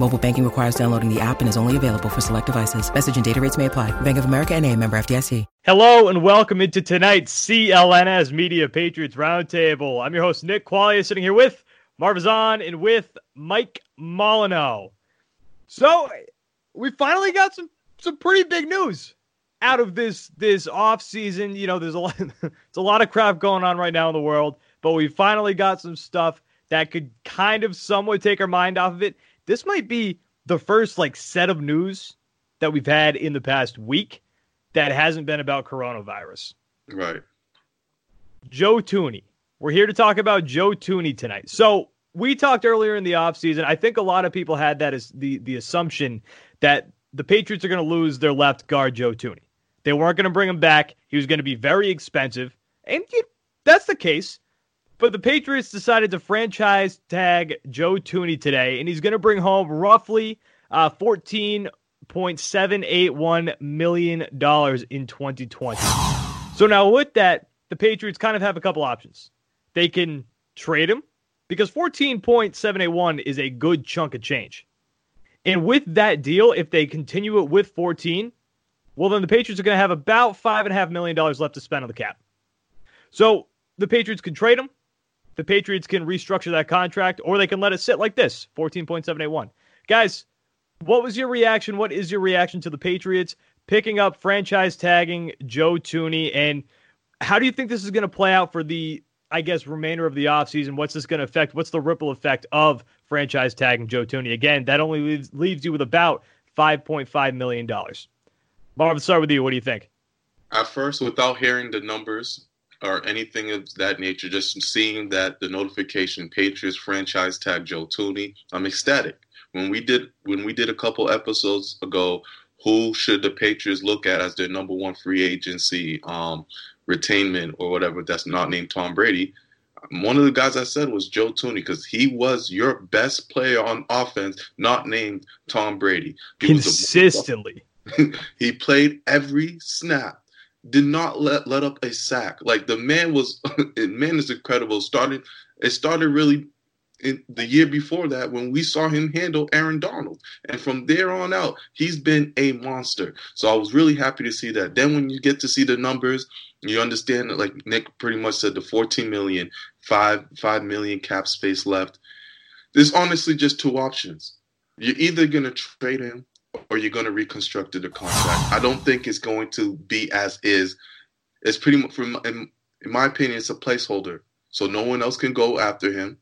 Mobile banking requires downloading the app and is only available for select devices. Message and data rates may apply. Bank of America N.A., member FDIC. Hello and welcome into tonight's CLNS Media Patriots Roundtable. I'm your host, Nick Quaglia, sitting here with Marv Ezhan and with Mike Molyneaux. So we finally got some pretty big news out of this offseason. You know, there's a lot of crap going on right now in the world, but we finally got some stuff that could kind of somewhat take our mind off of it. This might be the first set of news that we've had in the past week that hasn't been about coronavirus. Right. Joe Thuney. We're here to talk about Joe Thuney tonight. So we talked earlier in the offseason. I think a lot of people had that as the assumption that the Patriots are going to lose their left guard, Joe Thuney. They weren't going to bring him back. He was going to be very expensive. And that's the case. But the Patriots decided to franchise tag Joe Thuney today, and he's going to bring home roughly $14.781 million in 2020. So now with that, the Patriots kind of have a couple options. They can trade him, because $14.781 is a good chunk of change. And with that deal, if they continue it with 14, well, then the Patriots are going to have about $5.5 million left to spend on the cap. So the Patriots can trade him. The Patriots can restructure that contract, or they can let it sit like this, 14.781. Guys, what was your reaction? What is your reaction to the Patriots picking up franchise tagging Joe Thuney? And how do you think this is going to play out for the, I guess, remainder of the offseason? What's this going to affect? What's the ripple effect of franchise tagging Joe Thuney? Again, that only leaves you with about $5.5 million. Marv, let's start with you. What do you think? At first, without hearing the numbers or anything of that nature, just seeing that the notification, Patriots franchise tag Joe Thuney, I'm ecstatic. When we did a couple episodes ago, who should the Patriots look at as their number one free agency retainment or whatever that's not named Tom Brady? One of the guys I said was Joe Thuney, because he was your best player on offense, not named Tom Brady. Consistently. He played every snap. Did not let up a sack. The man was, man is incredible. It started really in the year before that when we saw him handle Aaron Donald. And from there on out, he's been a monster. So I was really happy to see that. Then when you get to see the numbers, you understand that, like Nick pretty much said, the 14 million, 5 million cap space left. There's honestly just two options. You're either going to trade him, or you're going to reconstruct the contract. I don't think it's going to be as is. It's pretty much, in my opinion, it's a placeholder. So no one else can go after him.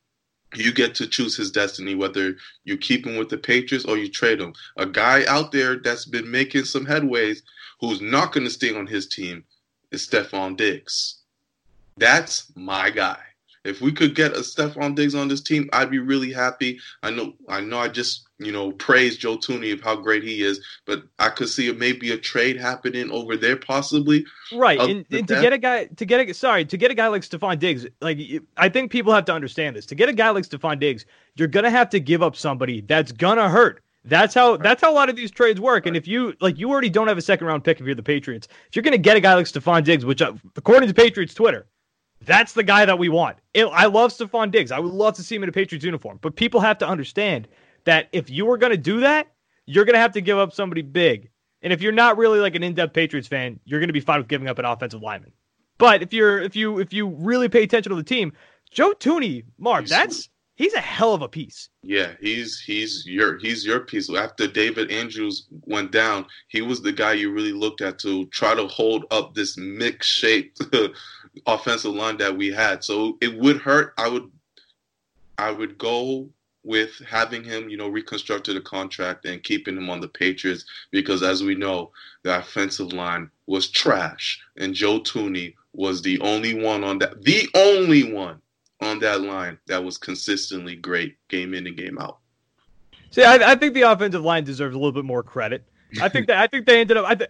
You get to choose his destiny, whether you keep him with the Patriots or you trade him. A guy out there that's been making some headways who's not going to stay on his team is Stephon Diggs. That's my guy. If we could get a Stephon Diggs on this team, I'd be really happy. I know. I just, praise Joe Thuney of how great he is, but I could see maybe a trade happening over there, possibly. Right, and to get a guy like Stephon Diggs, I think people have to understand this. To get a guy like Stephon Diggs, you're gonna have to give up somebody that's gonna hurt. That's how a lot of these trades work. And if you you already don't have a second round pick if you're the Patriots, if you're gonna get a guy like Stephon Diggs, which according to Patriots Twitter, that's the guy that we want. I love Stephon Diggs. I would love to see him in a Patriots uniform. But people have to understand that if you were going to do that, you're going to have to give up somebody big. And if you're not really an in-depth Patriots fan, you're going to be fine with giving up an offensive lineman. But if you really pay attention to the team, Joe Thuney, Mark, that's – he's a hell of a piece. Yeah, he's your piece. After David Andrews went down, he was the guy you really looked at to try to hold up this mix-shaped offensive line that we had. So it would hurt. I would go with having him, reconstructed a contract and keeping him on the Patriots, because as we know, the offensive line was trash, and Joe Thuney was the only one on that line that was consistently great game in and game out. See, I think the offensive line deserves a little bit more credit. I think they ended up.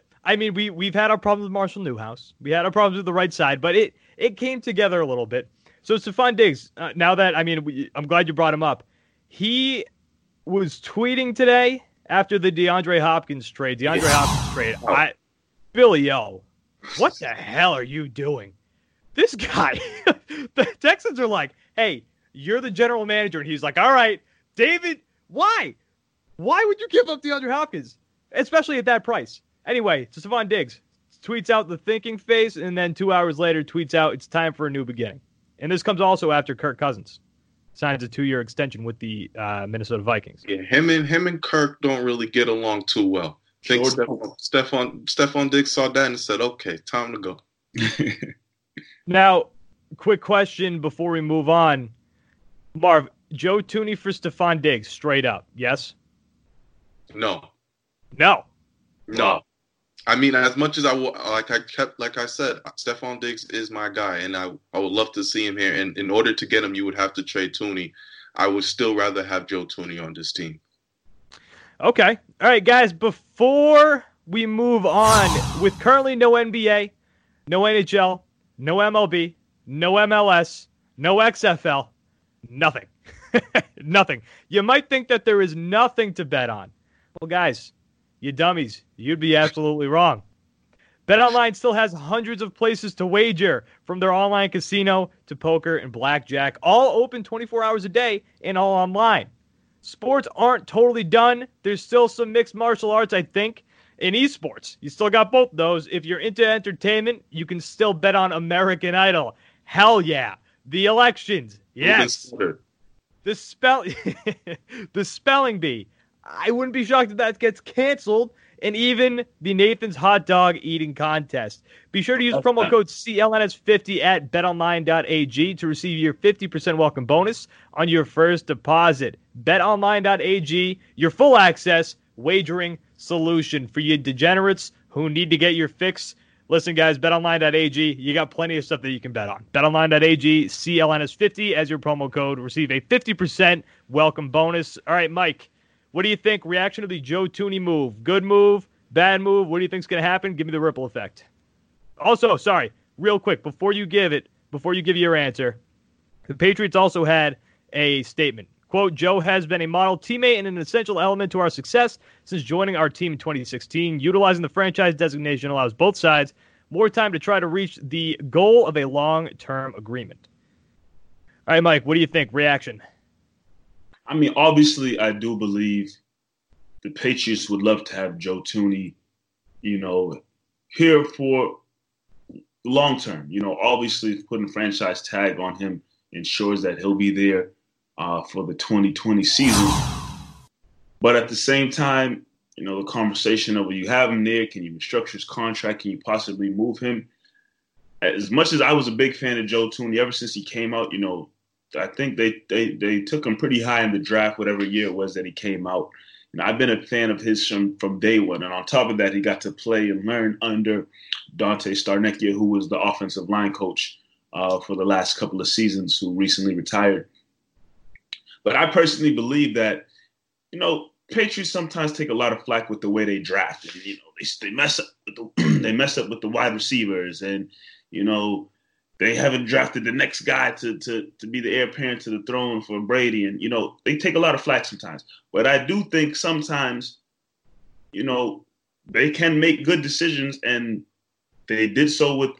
We've had our problems with Marshall Newhouse. We had our problems with the right side, but it came together a little bit. So Stephon Diggs, I'm glad you brought him up. He was tweeting today after the DeAndre Hopkins trade. Oh. Billy O, what the hell are you doing? This guy, the Texans are like, hey, you're the general manager. And he's like, all right, David, why? Why would you give up DeAndre Hopkins, especially at that price? Anyway, to Stephon Diggs, tweets out the thinking face, and then 2 hours later tweets out, it's time for a new beginning. And this comes also after Kirk Cousins signs a 2-year extension with the Minnesota Vikings. Yeah, him and Kirk don't really get along too well. I think Stephon Diggs saw that and said, okay, time to go. Now, quick question before we move on. Marv, Joe Thuney for Stephon Diggs, straight up, yes? No. I mean, as much as I said, Stephon Diggs is my guy, and I would love to see him here. And in order to get him, you would have to trade Thuney. I would still rather have Joe Thuney on this team. Okay. All right, guys, before we move on, with currently no NBA, no NHL, no MLB, no MLS, no XFL, nothing. Nothing. You might think that there is nothing to bet on. Well, guys, you dummies, you'd be absolutely wrong. BetOnline still has hundreds of places to wager, from their online casino to poker and blackjack, all open 24 hours a day and all online. Sports aren't totally done. There's still some mixed martial arts, I think, in esports. You still got both those. If you're into entertainment, you can still bet on American Idol. Hell yeah. The elections. Yes. The spelling bee. I wouldn't be shocked if that gets canceled, and even the Nathan's Hot Dog Eating Contest. Be sure to use promo code CLNS50 at betonline.ag to receive your 50% welcome bonus on your first deposit. Betonline.ag, your full access wagering solution for you degenerates who need to get your fix. Listen, guys, betonline.ag, you got plenty of stuff that you can bet on. Betonline.ag, CLNS50 as your promo code. Receive a 50% welcome bonus. All right, Mike. What do you think? Reaction to the Joe Thuney move. Good move? Bad move? What do you think's going to happen? Give me the ripple effect. Also, sorry, real quick, before you give your answer, the Patriots also had a statement. Quote, Joe has been a model teammate and an essential element to our success since joining our team in 2016. Utilizing the franchise designation allows both sides more time to try to reach the goal of a long-term agreement. All right, Mike, what do you think? Reaction. I mean, obviously, I do believe the Patriots would love to have Joe Thuney, here for long term. Obviously, putting a franchise tag on him ensures that he'll be there for the 2020 season. But at the same time, the conversation of, will you have him there? Can you restructure his contract? Can you possibly move him? As much as I was a big fan of Joe Thuney ever since he came out, I think they took him pretty high in the draft, whatever year it was that he came out. And I've been a fan of his from day one. And on top of that, he got to play and learn under Dante Starnecchia, who was the offensive line coach for the last couple of seasons, who recently retired. But I personally believe that, Patriots sometimes take a lot of flack with the way they draft. And, they mess up with the wide receivers and, they haven't drafted the next guy to be the heir apparent to the throne for Brady. And, they take a lot of flack sometimes. But I do think sometimes, they can make good decisions, and they did so with a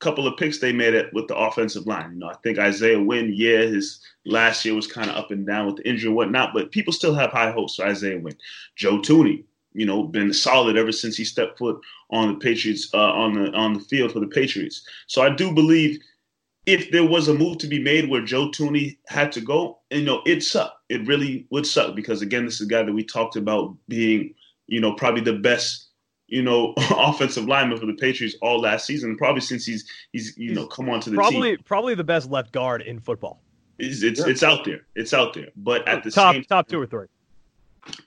couple of picks they made with the offensive line. I think Isaiah Wynn, his last year was kind of up and down with the injury and whatnot, but people still have high hopes for Isaiah Wynn. Joe Thuney, been solid ever since he stepped foot on the Patriots, on the field for the Patriots. So I do believe if there was a move to be made where Joe Thuney had to go, you know, it sucked. It really would suck because, again, this is a guy that we talked about being, you know, probably the best, you know, offensive lineman for the Patriots all last season, probably since he's come onto the team. Probably the best left guard in football. It's out there. It's out there. But at the same time, top two or three.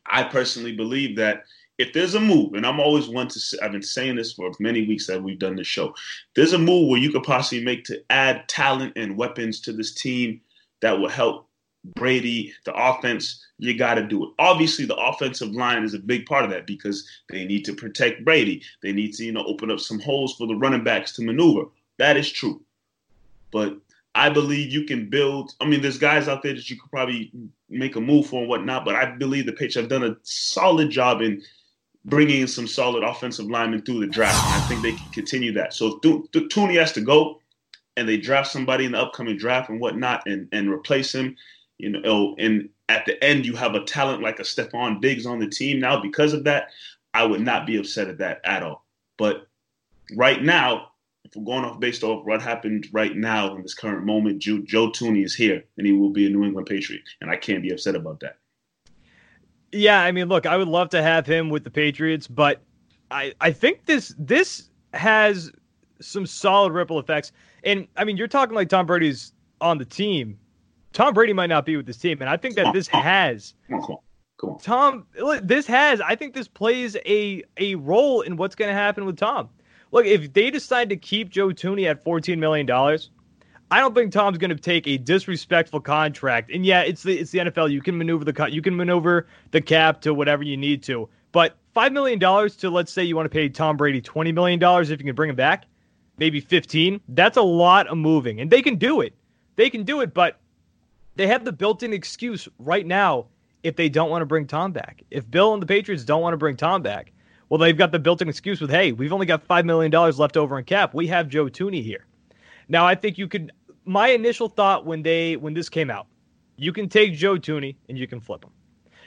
I personally believe that if there's a move, and I'm always one to say, I've been saying this for many weeks that we've done this show, there's a move where you could possibly make to add talent and weapons to this team that will help Brady, the offense, you got to do it. Obviously, the offensive line is a big part of that because they need to protect Brady. They need to, you know, open up some holes for the running backs to maneuver. That is true. But I believe you can build – I mean, there's guys out there that you could probably make a move for and whatnot, but I believe the Patriots have done a solid job in bringing in some solid offensive linemen through the draft. And I think they can continue that. So if Thuney has to go and they draft somebody in the upcoming draft and whatnot and replace him, you know, and at the end, you have a talent like a Stephon Diggs on the team now because of that. I would not be upset at that at all. But right now, if we're going off based off what happened right now in this current moment, Joe Thuney is here and he will be a New England Patriot. And I can't be upset about that. Yeah, I mean, look, I would love to have him with the Patriots, but I think this has some solid ripple effects. And, I mean, you're talking like Tom Brady's on the team. Tom Brady might not be with this team, and I think that this has I think this plays a role in what's going to happen with Tom. Look, if they decide to keep Joe Thuney at $14 million, I don't think Tom's going to take a disrespectful contract. And yeah, it's the NFL. You can maneuver the cap to whatever you need to. But $5 million to, let's say you want to pay Tom Brady $20 million if you can bring him back, maybe 15. That's a lot of moving, and they can do it. They can do it, but they have the built-in excuse right now if they don't want to bring Tom back. If Bill and the Patriots don't want to bring Tom back, well, they've got the built-in excuse with, hey, we've only got $5 million left over in cap. We have Joe Thuney here. Now, I think you could – my initial thought when this came out, you can take Joe Thuney and you can flip him.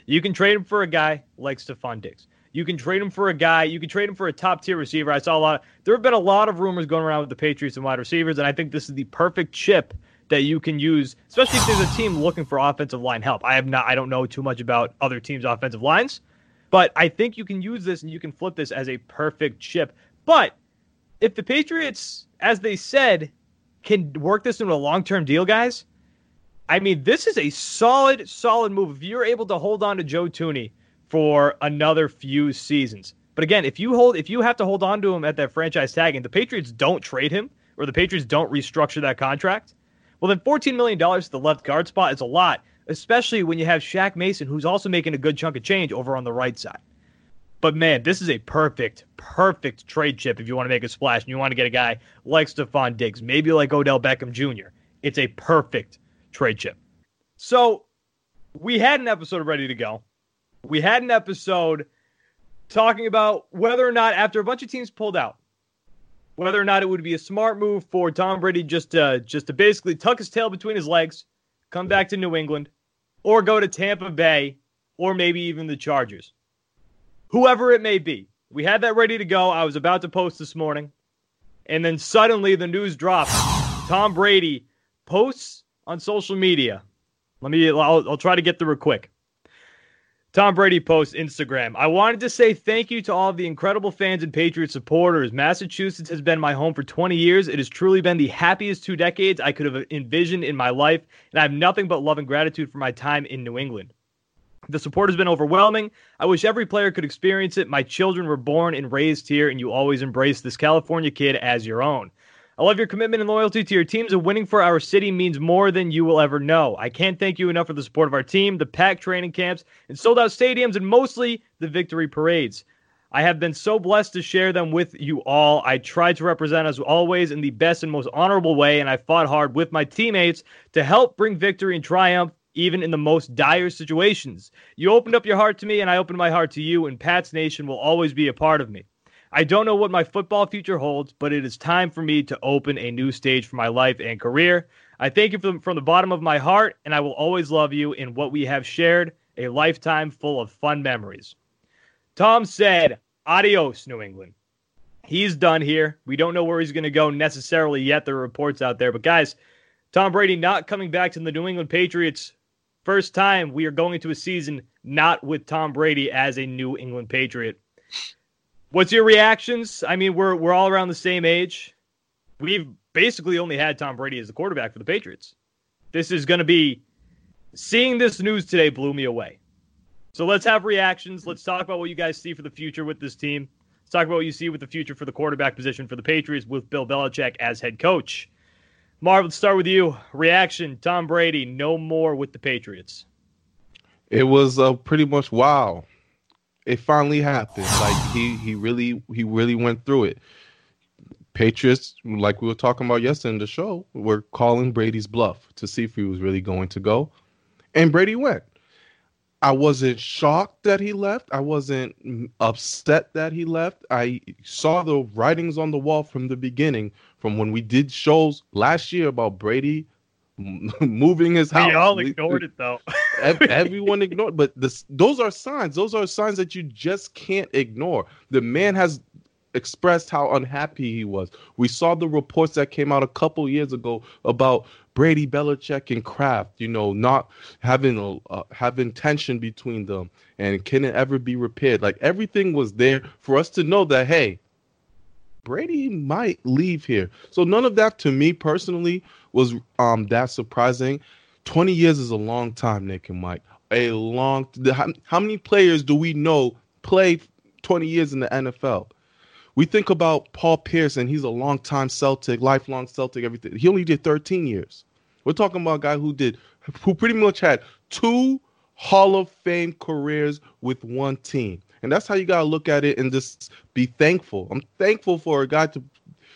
You can trade him for a guy like Stephon Diggs. You can trade him for a guy – you can trade him for a top-tier receiver. I saw there have been a lot of rumors going around with the Patriots and wide receivers, and I think this is the perfect chip that you can use, especially if there's a team looking for offensive line help. I don't know too much about other teams' offensive lines, but I think you can use this and you can flip this as a perfect chip. But if the Patriots, as they said, can work this into a long-term deal, guys, I mean, this is a solid, solid move. If you're able to hold on to Joe Thuney for another few seasons. But again, if you have to hold on to him at that franchise tag and the Patriots don't trade him or the Patriots don't restructure that contract, well, then $14 million to the left guard spot is a lot, especially when you have Shaq Mason, who's also making a good chunk of change over on the right side. But, man, this is a perfect, perfect trade chip if you want to make a splash and you want to get a guy like Stephon Diggs, maybe like Odell Beckham Jr. It's a perfect trade chip. So we had an episode ready to go. We had an episode talking about whether or not, after a bunch of teams pulled out, whether or not it would be a smart move for Tom Brady just to basically tuck his tail between his legs, come back to New England, or go to Tampa Bay, or maybe even the Chargers. Whoever it may be. We had that ready to go. I was about to post this morning. And then suddenly the news drops. Tom Brady posts on social media. I'll try to get through it quick. Tom Brady posts Instagram. I wanted to say thank you to all of the incredible fans and Patriot supporters. Massachusetts has been my home for 20 years. It has truly been the happiest 2 decades I could have envisioned in my life, and I have nothing but love and gratitude for my time in New England. The support has been overwhelming. I wish every player could experience it. My children were born and raised here, and you always embrace this California kid as your own. I love your commitment and loyalty to your teams, and winning for our city means more than you will ever know. I can't thank you enough for the support of our team, the packed training camps, and sold-out stadiums, and mostly the victory parades. I have been so blessed to share them with you all. I tried to represent us always in the best and most honorable way, and I fought hard with my teammates to help bring victory and triumph, even in the most dire situations. You opened up your heart to me, and I opened my heart to you, and Pats Nation will always be a part of me. I don't know what my football future holds, but it is time for me to open a new stage for my life and career. I thank you from the bottom of my heart, and I will always love you in what we have shared, a lifetime full of fun memories. Tom said, adios, New England. He's done here. We don't know where he's going to go necessarily yet. There are reports out there. But, guys, Tom Brady not coming back to the New England Patriots First time we are going to a season not with Tom Brady as a New England Patriot. What's your reactions? I mean, we're all around the same age. We've basically only had Tom Brady as the quarterback for the Patriots. This is going to be... Seeing this news today blew me away. So let's have reactions. Let's talk about what you guys see for the future with this team. Let's talk about what you see with the future for the quarterback position for the Patriots with Bill Belichick as head coach. Marv, let's start with you. Reaction, Tom Brady, no more with the Patriots. It was pretty much wow. It finally happened. Like he really went through it. Patriots, like we were talking about yesterday in the show, were calling Brady's bluff to see if he was really going to go. And Brady went. I wasn't shocked that he left. I wasn't upset that he left. I saw the writings on the wall from the beginning, from when we did shows last year about Brady moving his house. We all ignored it, though. Everyone ignored it. But those are signs. Those are signs that you just can't ignore. The man has expressed how unhappy he was. We saw the reports that came out a couple years ago about Brady, Belichick, and Kraft, you know, not having having tension between them, and can it ever be repaired? Like, everything was there for us to know that, hey, Brady might leave here. So none of that, to me personally, was that surprising. 20 years is a long time, Nick and Mike. How many players do we know played 20 years in the NFL? We think about Paul Pierce, and he's a long-time Celtic, lifelong Celtic, everything. He only did 13 years. We're talking about a guy who pretty much had two Hall of Fame careers with one team. And that's how you got to look at it and just be thankful. I'm thankful for a guy to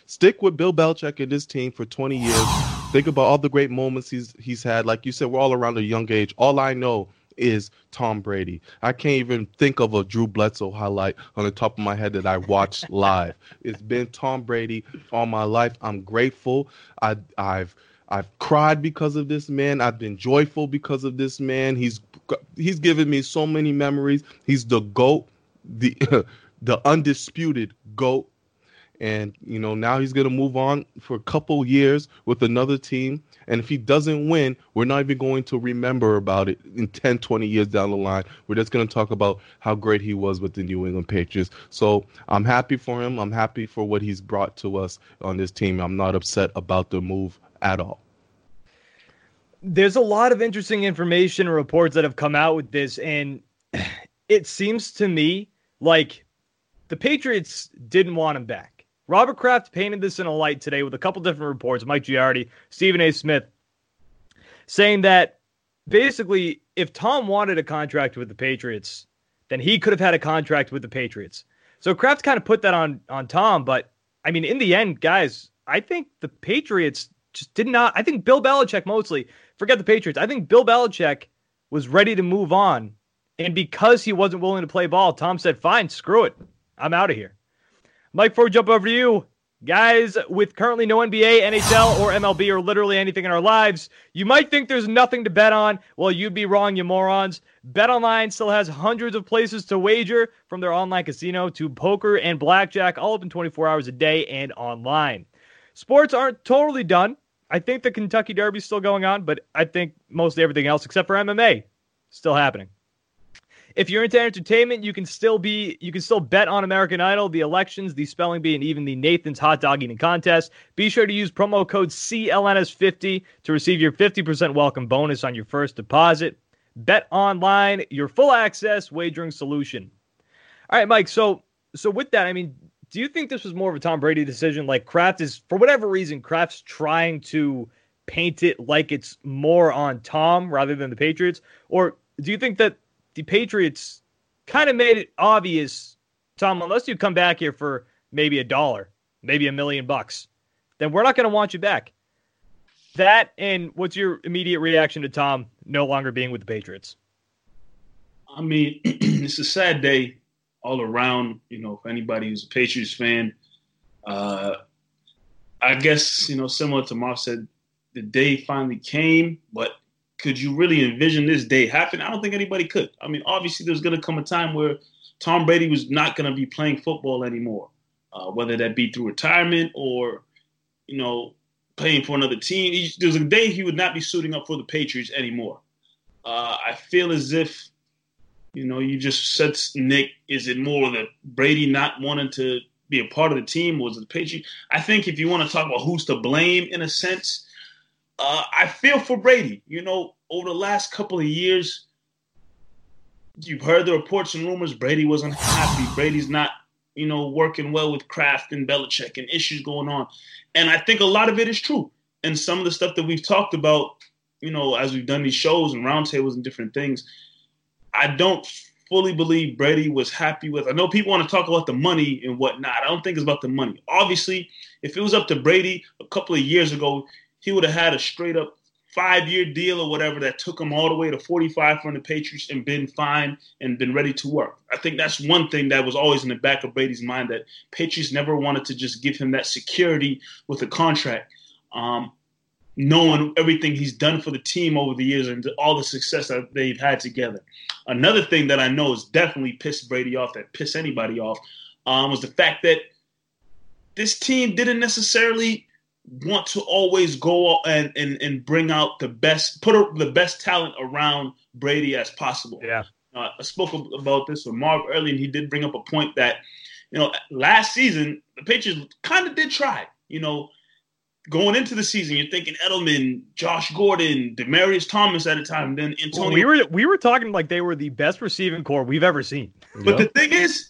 stick with Bill Belichick and his team for 20 years. Think about all the great moments he's had. Like you said, we're all around a young age. All I know is Tom Brady. I can't even think of a Drew Bledsoe highlight on the top of my head that I watched live. It's been Tom Brady all my life. I'm grateful. I've cried because of this man. I've been joyful because of this man. He's given me so many memories. He's the GOAT, the undisputed GOAT. And, you know, now he's going to move on for a couple years with another team. And if he doesn't win, we're not even going to remember about it in 10, 20 years down the line. We're just going to talk about how great he was with the New England Patriots. So I'm happy for him. I'm happy for what he's brought to us on this team. I'm not upset about the move at all. There's a lot of interesting information and reports that have come out with this. And it seems to me like the Patriots didn't want him back. Robert Kraft painted this in a light today with a couple different reports. Mike Giardi, Stephen A. Smith, saying that basically if Tom wanted a contract with the Patriots, then he could have had a contract with the Patriots. So Kraft kind of put that on Tom. But, I mean, in the end, guys, I think the Patriots just did not. I think Bill Belichick mostly. Forget the Patriots. I think Bill Belichick was ready to move on. And because he wasn't willing to play ball, Tom said, fine, screw it. I'm out of here. Mike, before we jump over to you, guys, with currently no NBA, NHL, or MLB, or literally anything in our lives, you might think there's nothing to bet on. Well, you'd be wrong, you morons. BetOnline still has hundreds of places to wager, from their online casino to poker and blackjack, all open 24 hours a day and online. Sports aren't totally done. I think the Kentucky Derby's still going on, but I think mostly everything else except for MMA still happening. If you're into entertainment, you can still bet on American Idol, the elections, the spelling bee, and even the Nathan's Hot Dog Eating Contest. Be sure to use promo code CLNS50 to receive your 50% welcome bonus on your first deposit. Bet Online, your full access wagering solution. All right, Mike. So with that, I mean, do you think this was more of a Tom Brady decision? Like Kraft is, for whatever reason, Kraft's trying to paint it like it's more on Tom rather than the Patriots, or do you think that the Patriots kind of made it obvious, Tom, unless you come back here for maybe $1, maybe $1 million, then we're not going to want you back? That, and what's your immediate reaction to Tom no longer being with the Patriots? I mean, it's a sad day all around, you know, for anybody who's a Patriots fan. I guess, you know, similar to Marv said, the day finally came, but could you really envision this day happen? I don't think anybody could. I mean, obviously, there's going to come a time where Tom Brady was not going to be playing football anymore, whether that be through retirement or, you know, playing for another team. There's a day he would not be suiting up for the Patriots anymore. I feel as if, you know, you just said, Nick, is it more that Brady not wanting to be a part of the team? Was it the Patriots? I think if you want to talk about who's to blame in a sense, I feel for Brady. You know, over the last couple of years, you've heard the reports and rumors. Brady wasn't happy. Brady's not, you know, working well with Kraft and Belichick and issues going on. And I think a lot of it is true. And some of the stuff that we've talked about, you know, as we've done these shows and roundtables and different things, I don't fully believe Brady was happy with. I know people want to talk about the money and whatnot. I don't think it's about the money. Obviously, if it was up to Brady a couple of years ago, he would have had a straight-up five-year deal or whatever that took him all the way to 45 from the Patriots and been fine and been ready to work. I think that's one thing that was always in the back of Brady's mind, that Patriots never wanted to just give him that security with a contract, knowing everything he's done for the team over the years and all the success that they've had together. Another thing that I know has definitely pissed Brady off, that pissed anybody off, was the fact that this team didn't necessarily want to always go and bring out the best, put the best talent around Brady as possible. Yeah, I spoke about this with Marv earlier, and he did bring up a point that, you know, last season, the Patriots kind of did try, you know, going into the season, you're thinking Edelman, Josh Gordon, Demarius Thomas at a time, then Antonio. Well, we were talking like they were the best receiving corps we've ever seen. But the thing is,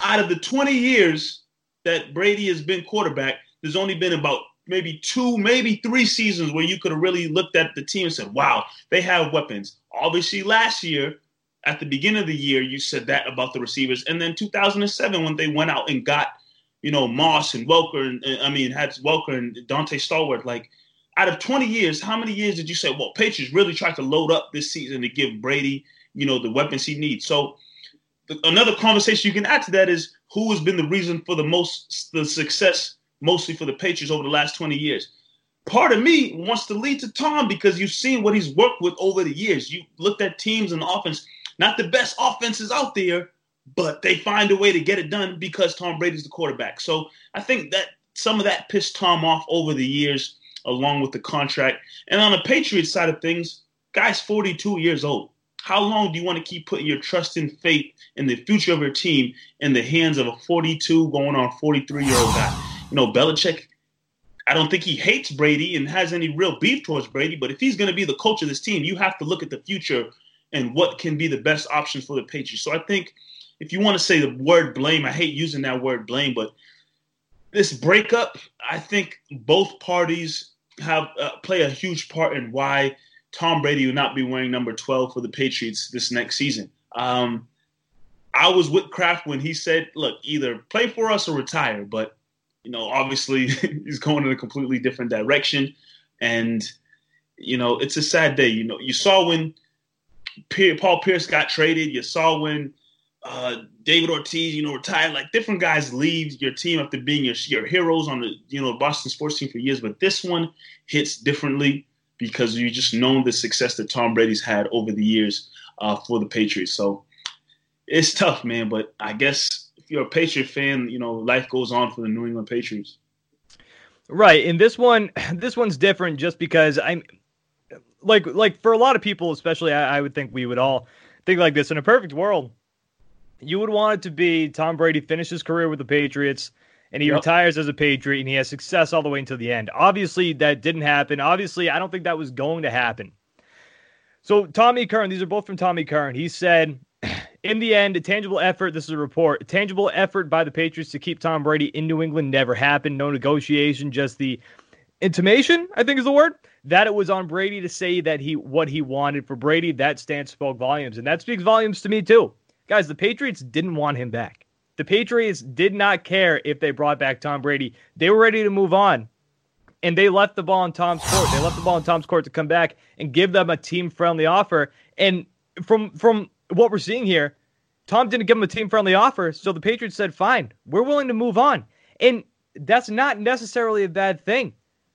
out of the 20 years that Brady has been quarterback, there's only been about maybe two, maybe three seasons where you could have really looked at the team and said, wow, they have weapons. Obviously, last year, at the beginning of the year, you said that about the receivers. And then 2007, when they went out and got, you know, Moss and Welker, had Welker and Dante Starnecchia. Like, out of 20 years, how many years did you say, well, Patriots really tried to load up this season to give Brady, you know, the weapons he needs? So another conversation you can add to that is who has been the reason for the success mostly for the Patriots over the last 20 years. Part of me wants to lead to Tom because you've seen what he's worked with over the years. You looked at teams and offense, not the best offenses out there, but they find a way to get it done because Tom Brady's the quarterback. So I think that some of that pissed Tom off over the years, along with the contract. And on the Patriots side of things, guy's 42 years old. How long do you want to keep putting your trust and faith in the future of your team in the hands of a 42 going on 43-year-old guy? You know, Belichick, I don't think he hates Brady and has any real beef towards Brady, but if he's going to be the coach of this team, you have to look at the future and what can be the best options for the Patriots. So I think, if you want to say the word blame, I hate using that word blame, but this breakup, I think both parties have play a huge part in why Tom Brady will not be wearing number 12 for the Patriots this next season. I was with Kraft when he said, look, either play for us or retire. But, you know, obviously he's going in a completely different direction. And, you know, it's a sad day. You know, you saw when Paul Pierce got traded. You saw when David Ortiz, you know, retired. Like, different guys leave your team after being your heroes on the, you know, Boston sports team for years. But this one hits differently because you just known the success that Tom Brady's had over the years for the Patriots. So it's tough, man. But I guess if you're a Patriot fan, you know, life goes on for the New England Patriots. Right. And this one's different just because I'm like for a lot of people, especially, I would think we would all think like this in a perfect world. You would want it to be Tom Brady finishes his career with the Patriots and he retires as a Patriot and he has success all the way until the end. Obviously, that didn't happen. Obviously, I don't think that was going to happen. So Tommy Kern, these are both from Tommy Kern. He said, in the end, a tangible effort, this is a report, a tangible effort by the Patriots to keep Tom Brady in New England never happened. No negotiation, just the intimation, I think is the word, that it was on Brady to say that what he wanted for Brady. That stance spoke volumes. And that speaks volumes to me too. Guys, the Patriots didn't want him back. The Patriots did not care if they brought back Tom Brady. They were ready to move on, and they left the ball on Tom's court. They left the ball on Tom's court to come back and give them a team-friendly offer. And from what we're seeing here, Tom didn't give them a team-friendly offer, so the Patriots said, fine, we're willing to move on. And that's not necessarily a bad thing.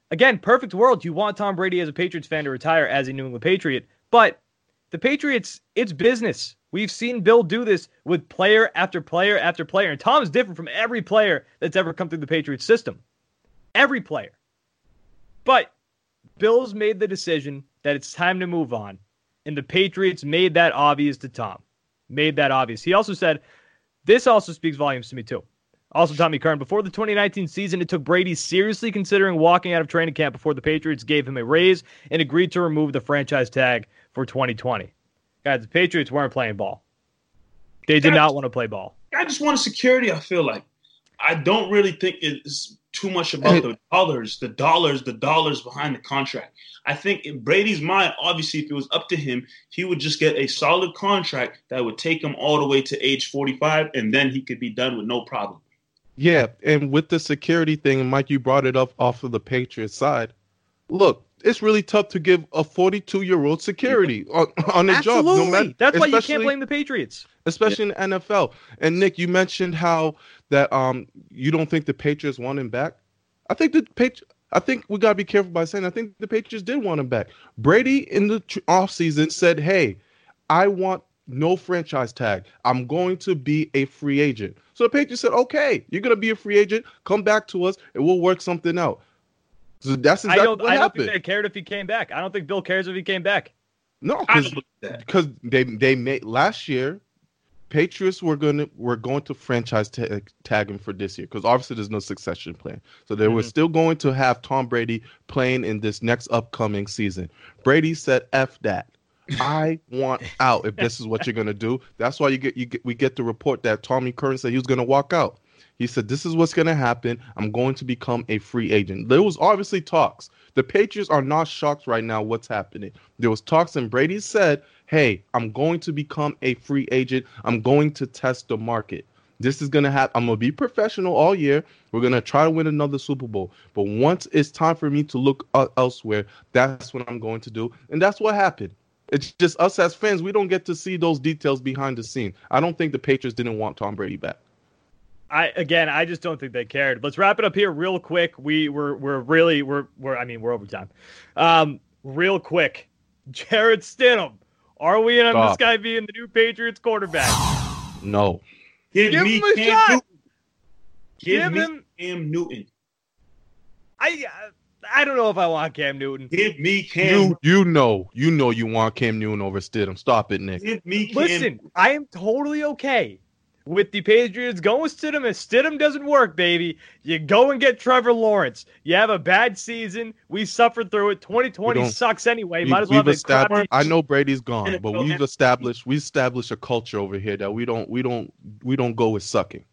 Again, perfect world, you want Tom Brady as a Patriots fan to retire as a New England Patriot, but the Patriots, it's business. We've seen Bill do this with player after player after player. And Tom's different from every player that's ever come through the Patriots system. Every player. But Bill's made the decision that it's time to move on. And the Patriots made that obvious to Tom. Made that obvious. He also said, this also speaks volumes to me too. Also, Tommy Kern, before the 2019 season, it took Brady seriously considering walking out of training camp before the Patriots gave him a raise and agreed to remove the franchise tag for 2020. Guys, the Patriots weren't playing ball. They did not want to play ball. I just wanted security, I feel like. I don't really think it's too much about the dollars behind the contract. I think in Brady's mind, obviously, if it was up to him, he would just get a solid contract that would take him all the way to age 45, and then he could be done with no problem. Yeah, and with the security thing, and Mike, you brought it up off of the Patriots side. Look, it's really tough to give a 42-year-old security on a job. No matter, that's why you can't blame the Patriots. Especially in the NFL. And, Nick, you mentioned how that you don't think the Patriots want him back. I think we got to be careful by saying I think the Patriots did want him back. Brady in the offseason said, hey, I want no franchise tag. I'm going to be a free agent. So the Patriots said, okay, you're going to be a free agent. Come back to us, and we'll work something out. So that's exactly what happened. I don't think they cared if he came back. I don't think Bill cares if he came back. No, because they made last year. Patriots were going to franchise tag him for this year because obviously there's no succession plan. So they were still going to have Tom Brady playing in this next upcoming season. Brady said, "F that. I want out. If this is what you're going to do." That's why we get the report that Tommy Kern said he was going to walk out. He said, this is what's going to happen. I'm going to become a free agent. There was obviously talks. The Patriots are not shocked right now what's happening. There was talks, and Brady said, hey, I'm going to become a free agent. I'm going to test the market. This is going to happen. I'm going to be professional all year. We're going to try to win another Super Bowl. But once it's time for me to look elsewhere, that's what I'm going to do. And that's what happened. It's just us as fans. We don't get to see those details behind the scene. I don't think the Patriots didn't want Tom Brady back. I just don't think they cared. Let's wrap it up here real quick. We're overtime. Real quick, Jared Stidham. Are we in on this guy being the new Patriots quarterback? No. Give me Cam Newton. I don't know if I want Cam Newton. Give me Cam. You know you want Cam Newton over Stidham. Stop it, Nick. Give me Cam. Listen, I am totally okay with the Patriots going with Stidham. If Stidham doesn't work, baby, you go and get Trevor Lawrence. You have a bad season. We suffered through it. 2020 sucks anyway. Might as well have a I know Brady's gone, but we've established a culture over here that we don't go with sucking.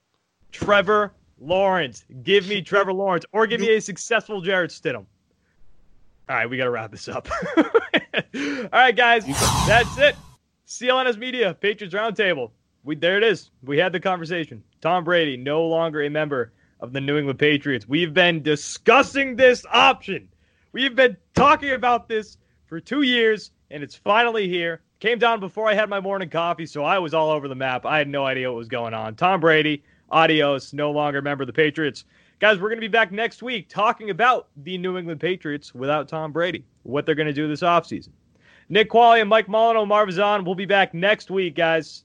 Trevor Lawrence. Give me Trevor Lawrence or give me a successful Jared Stidham. All right, we got to wrap this up. All right, guys, that's it. CLNS Media, Patriots Roundtable. There it is. We had the conversation. Tom Brady, no longer a member of the New England Patriots. We've been discussing this option. We've been talking about this for 2 years, and it's finally here. Came down before I had my morning coffee, so I was all over the map. I had no idea what was going on. Tom Brady, adios, no longer a member of the Patriots. Guys, we're going to be back next week talking about the New England Patriots without Tom Brady, what they're going to do this offseason. Nick Quaglia and Mike Molyneaux, Marv Ezhan will be back next week, guys.